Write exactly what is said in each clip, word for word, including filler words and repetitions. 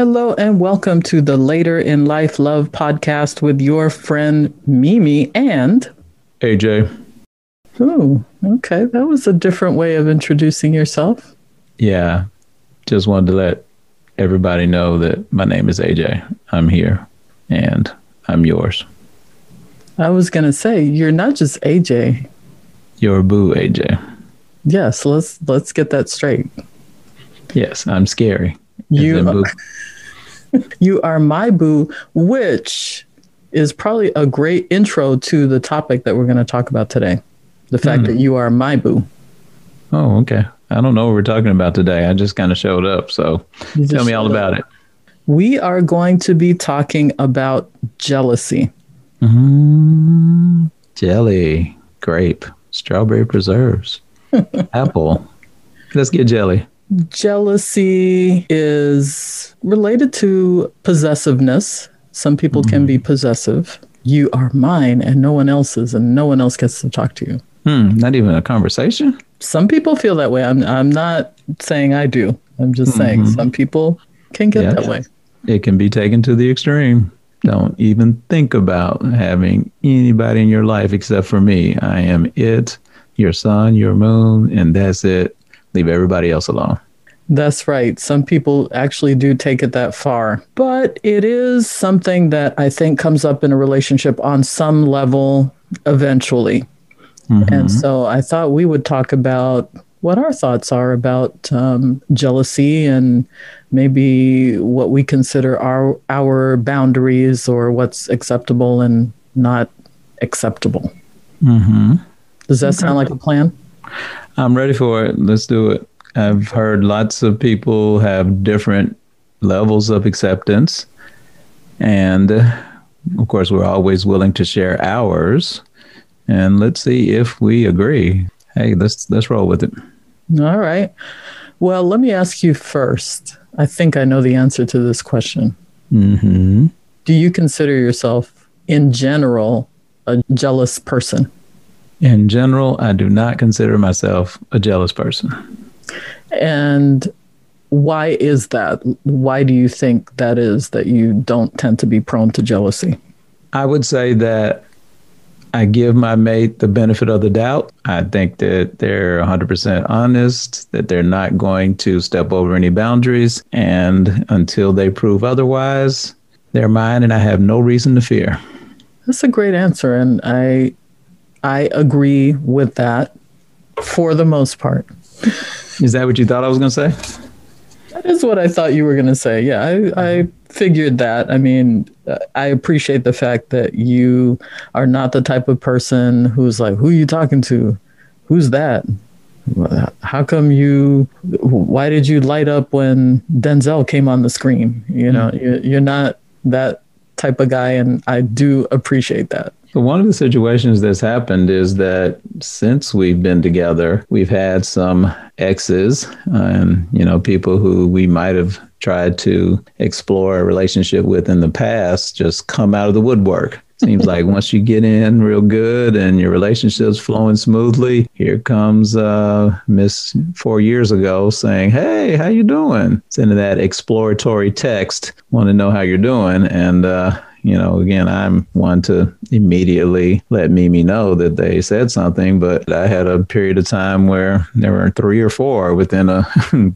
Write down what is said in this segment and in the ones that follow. Hello and welcome to the Later in Life Love podcast with your friend Mimi and A J. Oh, okay. That was a different way of introducing yourself. Yeah. Just wanted to let everybody know that my name is A J. I'm here and I'm yours. I was going to say, you're not just A J. You're boo A J. Yes. Let's, let's get that straight. Yes. I'm scary. You are, you are my boo, which is probably a great intro to the topic that we're going to talk about today. The fact mm. that you are my boo. Oh, okay. I don't know what we're talking about today. I just kind of showed up. So tell me all about it. We are going to be talking about jealousy. Mm-hmm. Jelly, grape, strawberry preserves, apple. Let's get jelly. Jealousy is related to possessiveness. Some people mm. can be possessive. You are mine and no one else's, and no one else gets to talk to you. Hmm, not even a conversation? Some people feel that way. I'm I'm not saying I do. I'm just mm-hmm. saying some people can get yeah, that way. It can be taken to the extreme. Don't even think about having anybody in your life except for me. I am it, your sun, your moon, and that's it. Leave everybody else alone. That's right. Some people actually do take it that far. But it is something that I think comes up in a relationship on some level eventually. Mm-hmm. And so I thought we would talk about what our thoughts are about um, jealousy and maybe what we consider our, our boundaries or what's acceptable and not acceptable. Mm-hmm. Does that okay. sound like a plan? I'm ready for it. Let's do it. I've heard lots of people have different levels of acceptance. And of course, we're always willing to share ours. And let's see if we agree. Hey, let's let's roll with it. All right. Well, let me ask you first. I think I know the answer to this question. Mm-hmm. Do you consider yourself, in general, a jealous person? In general, I do not consider myself a jealous person. And why is that? Why do you think that is, that you don't tend to be prone to jealousy? I would say that I give my mate the benefit of the doubt. I think that they're one hundred percent honest, that they're not going to step over any boundaries. And until they prove otherwise, they're mine and I have no reason to fear. That's a great answer. And I... I agree with that for the most part. Is that what you thought I was going to say? That is what I thought you were going to say. Yeah, I, I figured that. I mean, I appreciate the fact that you are not the type of person who's like, who are you talking to? Who's that? How come you, why did you light up when Denzel came on the screen? You know, mm-hmm. you're not that type of guy. And I do appreciate that. But one of the situations that's happened is that since we've been together, we've had some exes and, you know, people who we might have tried to explore a relationship with in the past just come out of the woodwork. Seems like once you get in real good and your relationship's flowing smoothly, here comes uh, Miss four years ago saying, hey, how you doing? Sending that exploratory text, want to know how you're doing. And, uh, you know, again, I'm one to immediately let Mimi know that they said something, but I had a period of time where there were three or four within a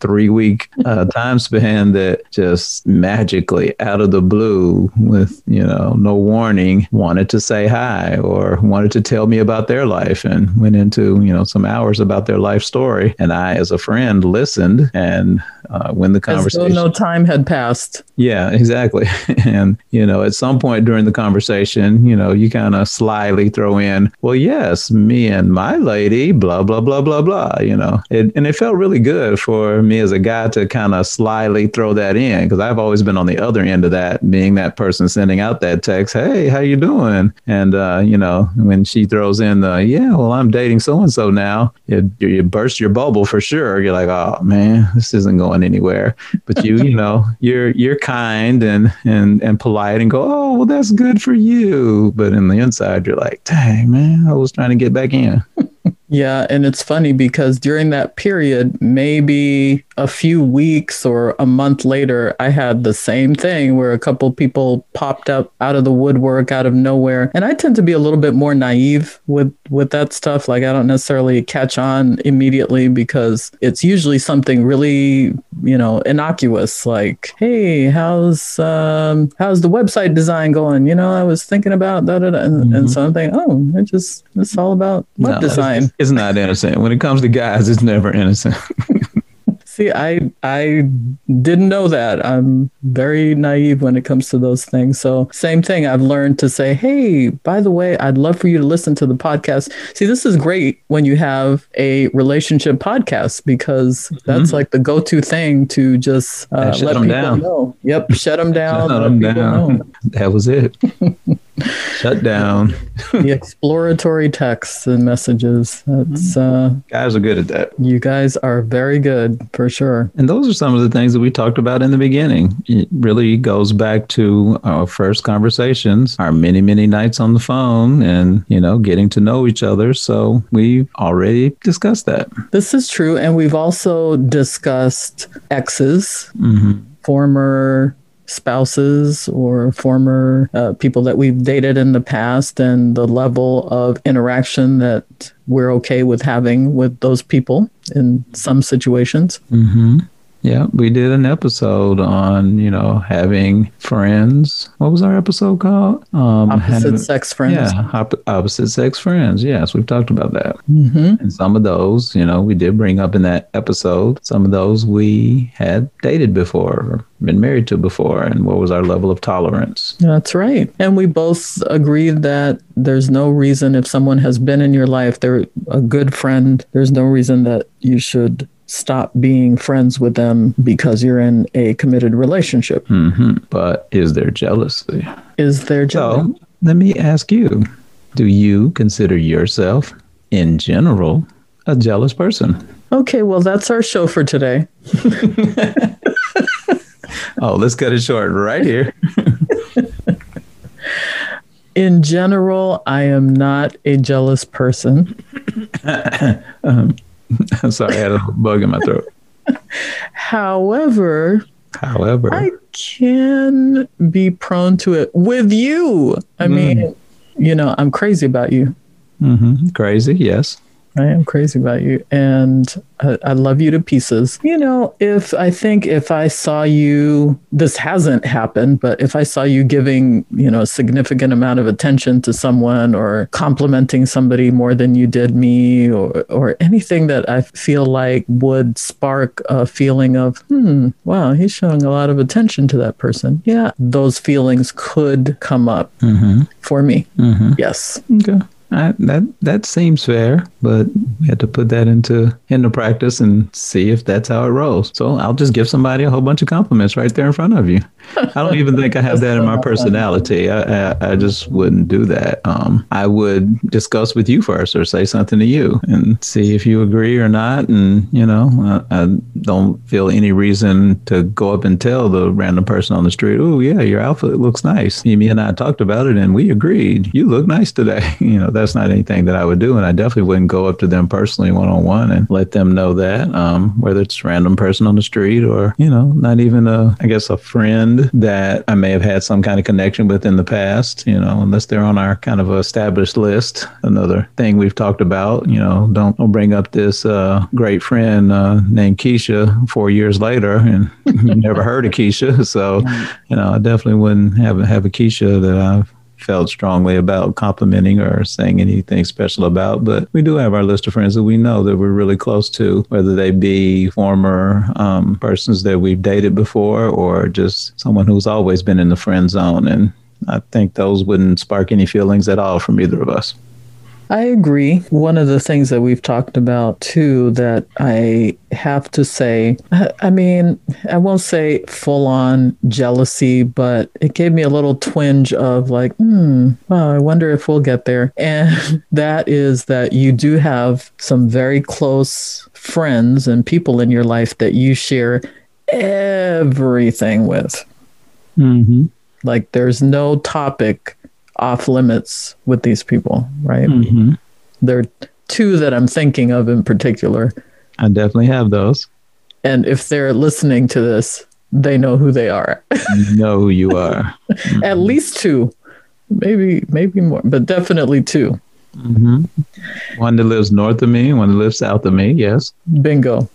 three week uh, time span that just magically out of the blue with, you know, no warning, wanted to say hi or wanted to tell me about their life and went into, you know, some hours about their life story. And I, as a friend, listened and uh, when the conversation. As though no time had passed. Yeah, exactly. And, you know, at some Some point during the conversation, you know, you kind of slyly throw in, well, yes, me and my lady, blah, blah, blah, blah, blah, you know, it, and it felt really good for me as a guy to kind of slyly throw that in, because I've always been on the other end of that, being that person sending out that text. Hey, how you doing? And, uh, you know, when she throws in the, yeah, well, I'm dating so-and-so now, it, you, you burst your bubble for sure. You're like, oh, man, this isn't going anywhere. But you, you know, you're you're kind and and and polite and go, oh, oh, well, that's good for you. But in the inside, you're like, dang, man, I was trying to get back in. Yeah, and it's funny because during that period, maybe a few weeks or a month later, I had the same thing where a couple people popped up out of the woodwork, out of nowhere. And I tend to be a little bit more naive with, with that stuff. Like, I don't necessarily catch on immediately because it's usually something really, you know, innocuous. Like, hey, how's um, how's the website design going? You know, I was thinking about that. And, mm-hmm. and so I'm thinking, oh, it just, it's all about web no, design. It's, it's not innocent. When it comes to guys, it's never innocent. See, I I didn't know that. I'm very naive when it comes to those things. So same thing. I've learned to say, hey, by the way, I'd love for you to listen to the podcast. See, this is great when you have a relationship podcast because that's mm-hmm. like the go-to thing to just uh, let people down. know. Yep. Shut them down. Shut them down. That was it. Shut down. The exploratory texts and messages. That's uh, guys are good at that. You guys are very good for sure. And those are some of the things that we talked about in the beginning. It really goes back to our first conversations, our many, many nights on the phone and, you know, getting to know each other. So we've already discussed that. This is true. And we've also discussed exes, mm-hmm. former spouses or former uh, people that we've dated in the past and the level of interaction that we're okay with having with those people in some situations. Mm-hmm. Yeah, we did an episode on, you know, having friends. What was our episode called? Um, opposite having, sex friends. Yeah, op- opposite sex friends. Yes, we've talked about that. Mm-hmm. And some of those, you know, we did bring up in that episode, some of those we had dated before, been married to before, and what was our level of tolerance. That's right. And we both agreed that there's no reason if someone has been in your life, they're a good friend, there's no reason that you should stop being friends with them because you're in a committed relationship. Mm-hmm. But is there jealousy? Is there jealousy? So let me ask you, do you consider yourself in general a jealous person? Okay, well, that's our show for today. Oh, let's cut it short right here. In general, I am not a jealous person. um, I'm sorry, I had a bug in my throat. However, however, I can be prone to it with you. I mm. mean, you know, I'm crazy about you. Mm-hmm. Crazy, yes. I am crazy about you. And I, I love you to pieces. You know, if I think if I saw you, this hasn't happened, but if I saw you giving, you know, a significant amount of attention to someone or complimenting somebody more than you did me or, or anything that I feel like would spark a feeling of, hmm, wow, he's showing a lot of attention to that person. Yeah. Those feelings could come up mm-hmm. for me. Mm-hmm. Yes. Okay. I, that that seems fair, but we had to put that into into practice and see if that's how it rolls. So I'll just give somebody a whole bunch of compliments right there in front of you. I don't even think I have that in my personality. I, I, I just wouldn't do that. Um, I would discuss with you first or say something to you and see if you agree or not. And, you know, I, I don't feel any reason to go up and tell the random person on the street, oh, yeah, your outfit looks nice. Me and I talked about it and we agreed. You look nice today. You know, that's not anything that I would do. And I definitely wouldn't go up to them personally one-on-one and let them know that, um, whether it's a random person on the street or, you know, not even a, I guess, a friend that I may have had some kind of connection with in the past, you know, unless they're on our kind of established list. Another thing we've talked about, you know, don't, don't bring up this uh, great friend uh, named Keisha four years later and you never heard of Keisha. So, you know, I definitely wouldn't have, have a Keisha that I've felt strongly about complimenting or saying anything special about, but we do have our list of friends that we know that we're really close to, whether they be former um, persons that we've dated before or just someone who's always been in the friend zone. And I think those wouldn't spark any feelings at all from either of us. I agree. One of the things that we've talked about, too, that I have to say, I mean, I won't say full on jealousy, but it gave me a little twinge of like, hmm, well, I wonder if we'll get there. And that is that you do have some very close friends and people in your life that you share everything with. Mm-hmm. Like there's no topic off limits with these people, right? Mm-hmm. They're two that I'm thinking of in particular. I definitely have those. And if they're listening to this, they know who they are. You know who you are. Mm-hmm. At least two, maybe maybe more, but definitely two. Mm-hmm. One that lives north of me, one that lives south of me. Yes. Bingo.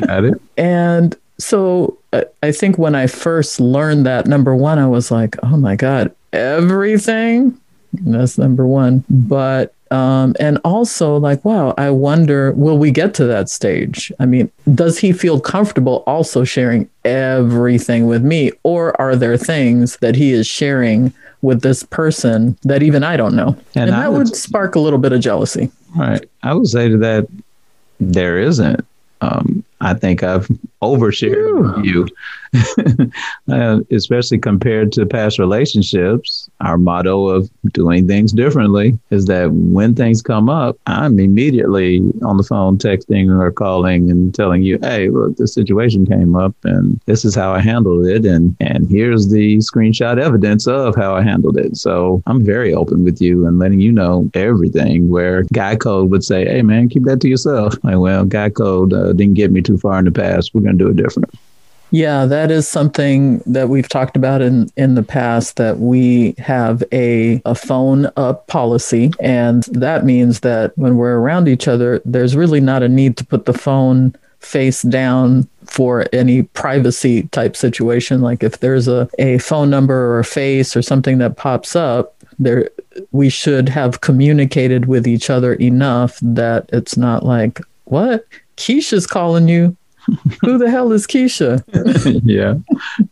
Got it. And so I, I think when I first learned that, number one, I was like, oh my God, everything? That's number one. But Um, and also like, wow, I wonder, will we get to that stage? I mean, does he feel comfortable also sharing everything with me? Or are there things that he is sharing with this person that even I don't know? And, and that would, would spark a little bit of jealousy. Right. I would say to that, there isn't. Um, I think I've overshared with you, uh, especially compared to past relationships. Our motto of doing things differently is that when things come up, I'm immediately on the phone texting or calling and telling you, hey, look, this situation came up and this is how I handled it. And, and here's the screenshot evidence of how I handled it. So I'm very open with you and letting you know everything, where guy code would say, hey, man, keep that to yourself. Like, well, guy code uh, didn't get me too far in the past. We're going to do it different. Yeah, that is something that we've talked about in, in the past, that we have a, a phone up policy. And that means that when we're around each other, there's really not a need to put the phone face down for any privacy type situation. Like if there's a, a phone number or a face or something that pops up, there we should have communicated with each other enough that it's not like, what? Keisha's calling you. Who the hell is Keisha? Yeah,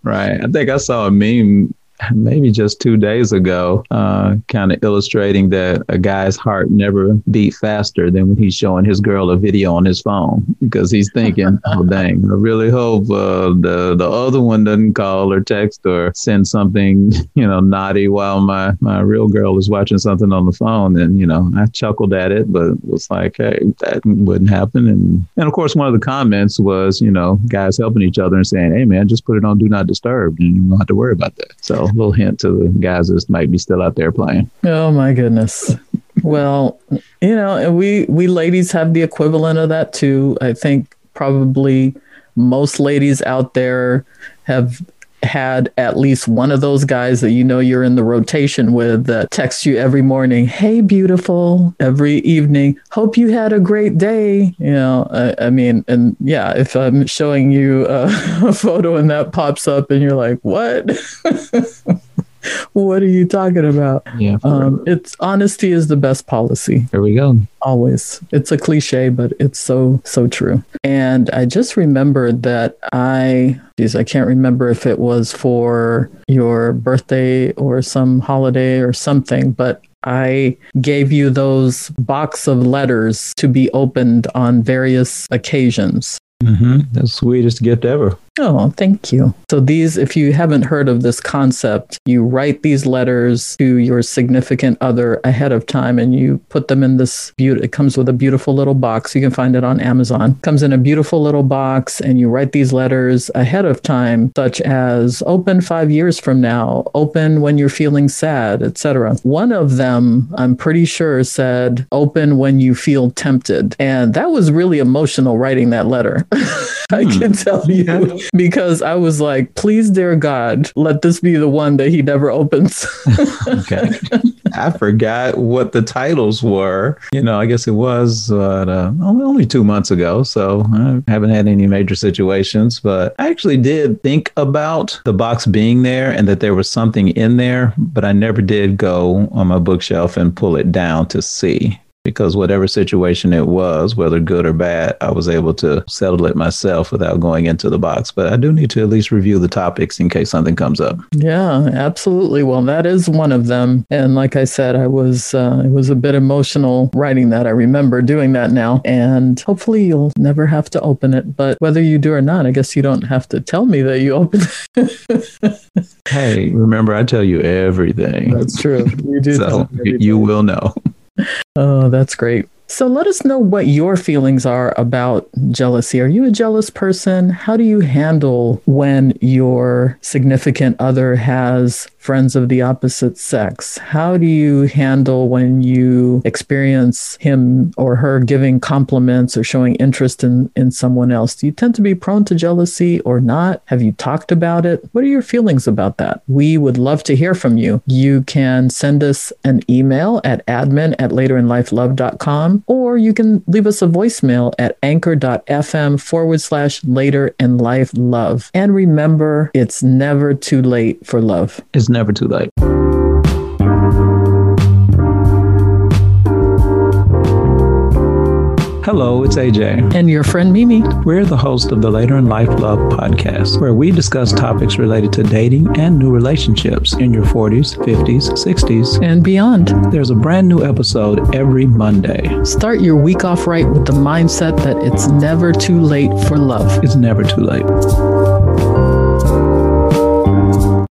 right. I think I saw a meme maybe just two days ago, uh, kind of illustrating that a guy's heart never beat faster than when he's showing his girl a video on his phone, because he's thinking, oh, dang, I really hope uh, the, the other one doesn't call or text or send something, you know, naughty while my, my real girl is watching something on the phone. And, you know, I chuckled at it, but it was like, hey, that wouldn't happen. And, and of course, one of the comments was, you know, guys helping each other and saying, hey, man, just put it on Do Not Disturb and you don't have to worry about that. So a little hint to the guys that might be still out there playing. Oh, my goodness. Well, you know, we, we ladies have the equivalent of that, too. I think probably most ladies out there have had at least one of those guys that, you know, you're in the rotation with that texts you every morning. Hey, beautiful. Every evening. Hope you had a great day. You know, I, I mean, and yeah, if I'm showing you a, a photo and that pops up and you're like, what? What are you talking about? Yeah, um, it's honesty is the best policy. There we go. Always. It's a cliche, but it's so, so true. And I just remembered that I, geez, I can't remember if it was for your birthday or some holiday or something, but I gave you those box of letters to be opened on various occasions. Mm-hmm. That's the sweetest gift ever. Oh, thank you. So these, if you haven't heard of this concept, you write these letters to your significant other ahead of time and you put them in this beautiful, it comes with a beautiful little box. You can find it on Amazon. It comes in a beautiful little box and you write these letters ahead of time, such as open five years from now, open when you're feeling sad, et cetera. One of them, I'm pretty sure, said open when you feel tempted. And that was really emotional writing that letter. I can tell you, because I was like, please, dear God, let this be the one that he never opens. Okay. I forgot what the titles were. You know, I guess it was uh, uh, only two months ago, so I haven't had any major situations. But I actually did think about the box being there and that there was something in there, but I never did go on my bookshelf and pull it down to see. Because whatever situation it was, whether good or bad, I was able to settle it myself without going into the box. But I do need to at least review the topics in case something comes up. Yeah, absolutely. Well, that is one of them. And like I said, I was uh, it was a bit emotional writing that. I remember doing that now. And hopefully you'll never have to open it. But whether you do or not, I guess you don't have to tell me that you opened it. Hey, remember, I tell you everything. That's true. You do. So you will know. Oh, that's great. So let us know what your feelings are about jealousy. Are you a jealous person? How do you handle when your significant other has friends of the opposite sex? How do you handle when you experience him or her giving compliments or showing interest in, in someone else? Do you tend to be prone to jealousy or not? Have you talked about it? What are your feelings about that? We would love to hear from you. You can send us an email at admin at laterinlifelove.com. Or you can leave us a voicemail at anchor.fm forward slash later in life love. And remember, it's never too late for love. It's never too late. Hello, it's A J. And your friend Mimi. We're the host of the Later in Life Love podcast, where we discuss topics related to dating and new relationships in your forties, fifties, sixties, and beyond. There's a brand new episode every Monday. Start your week off right with the mindset that it's never too late for love. It's never too late.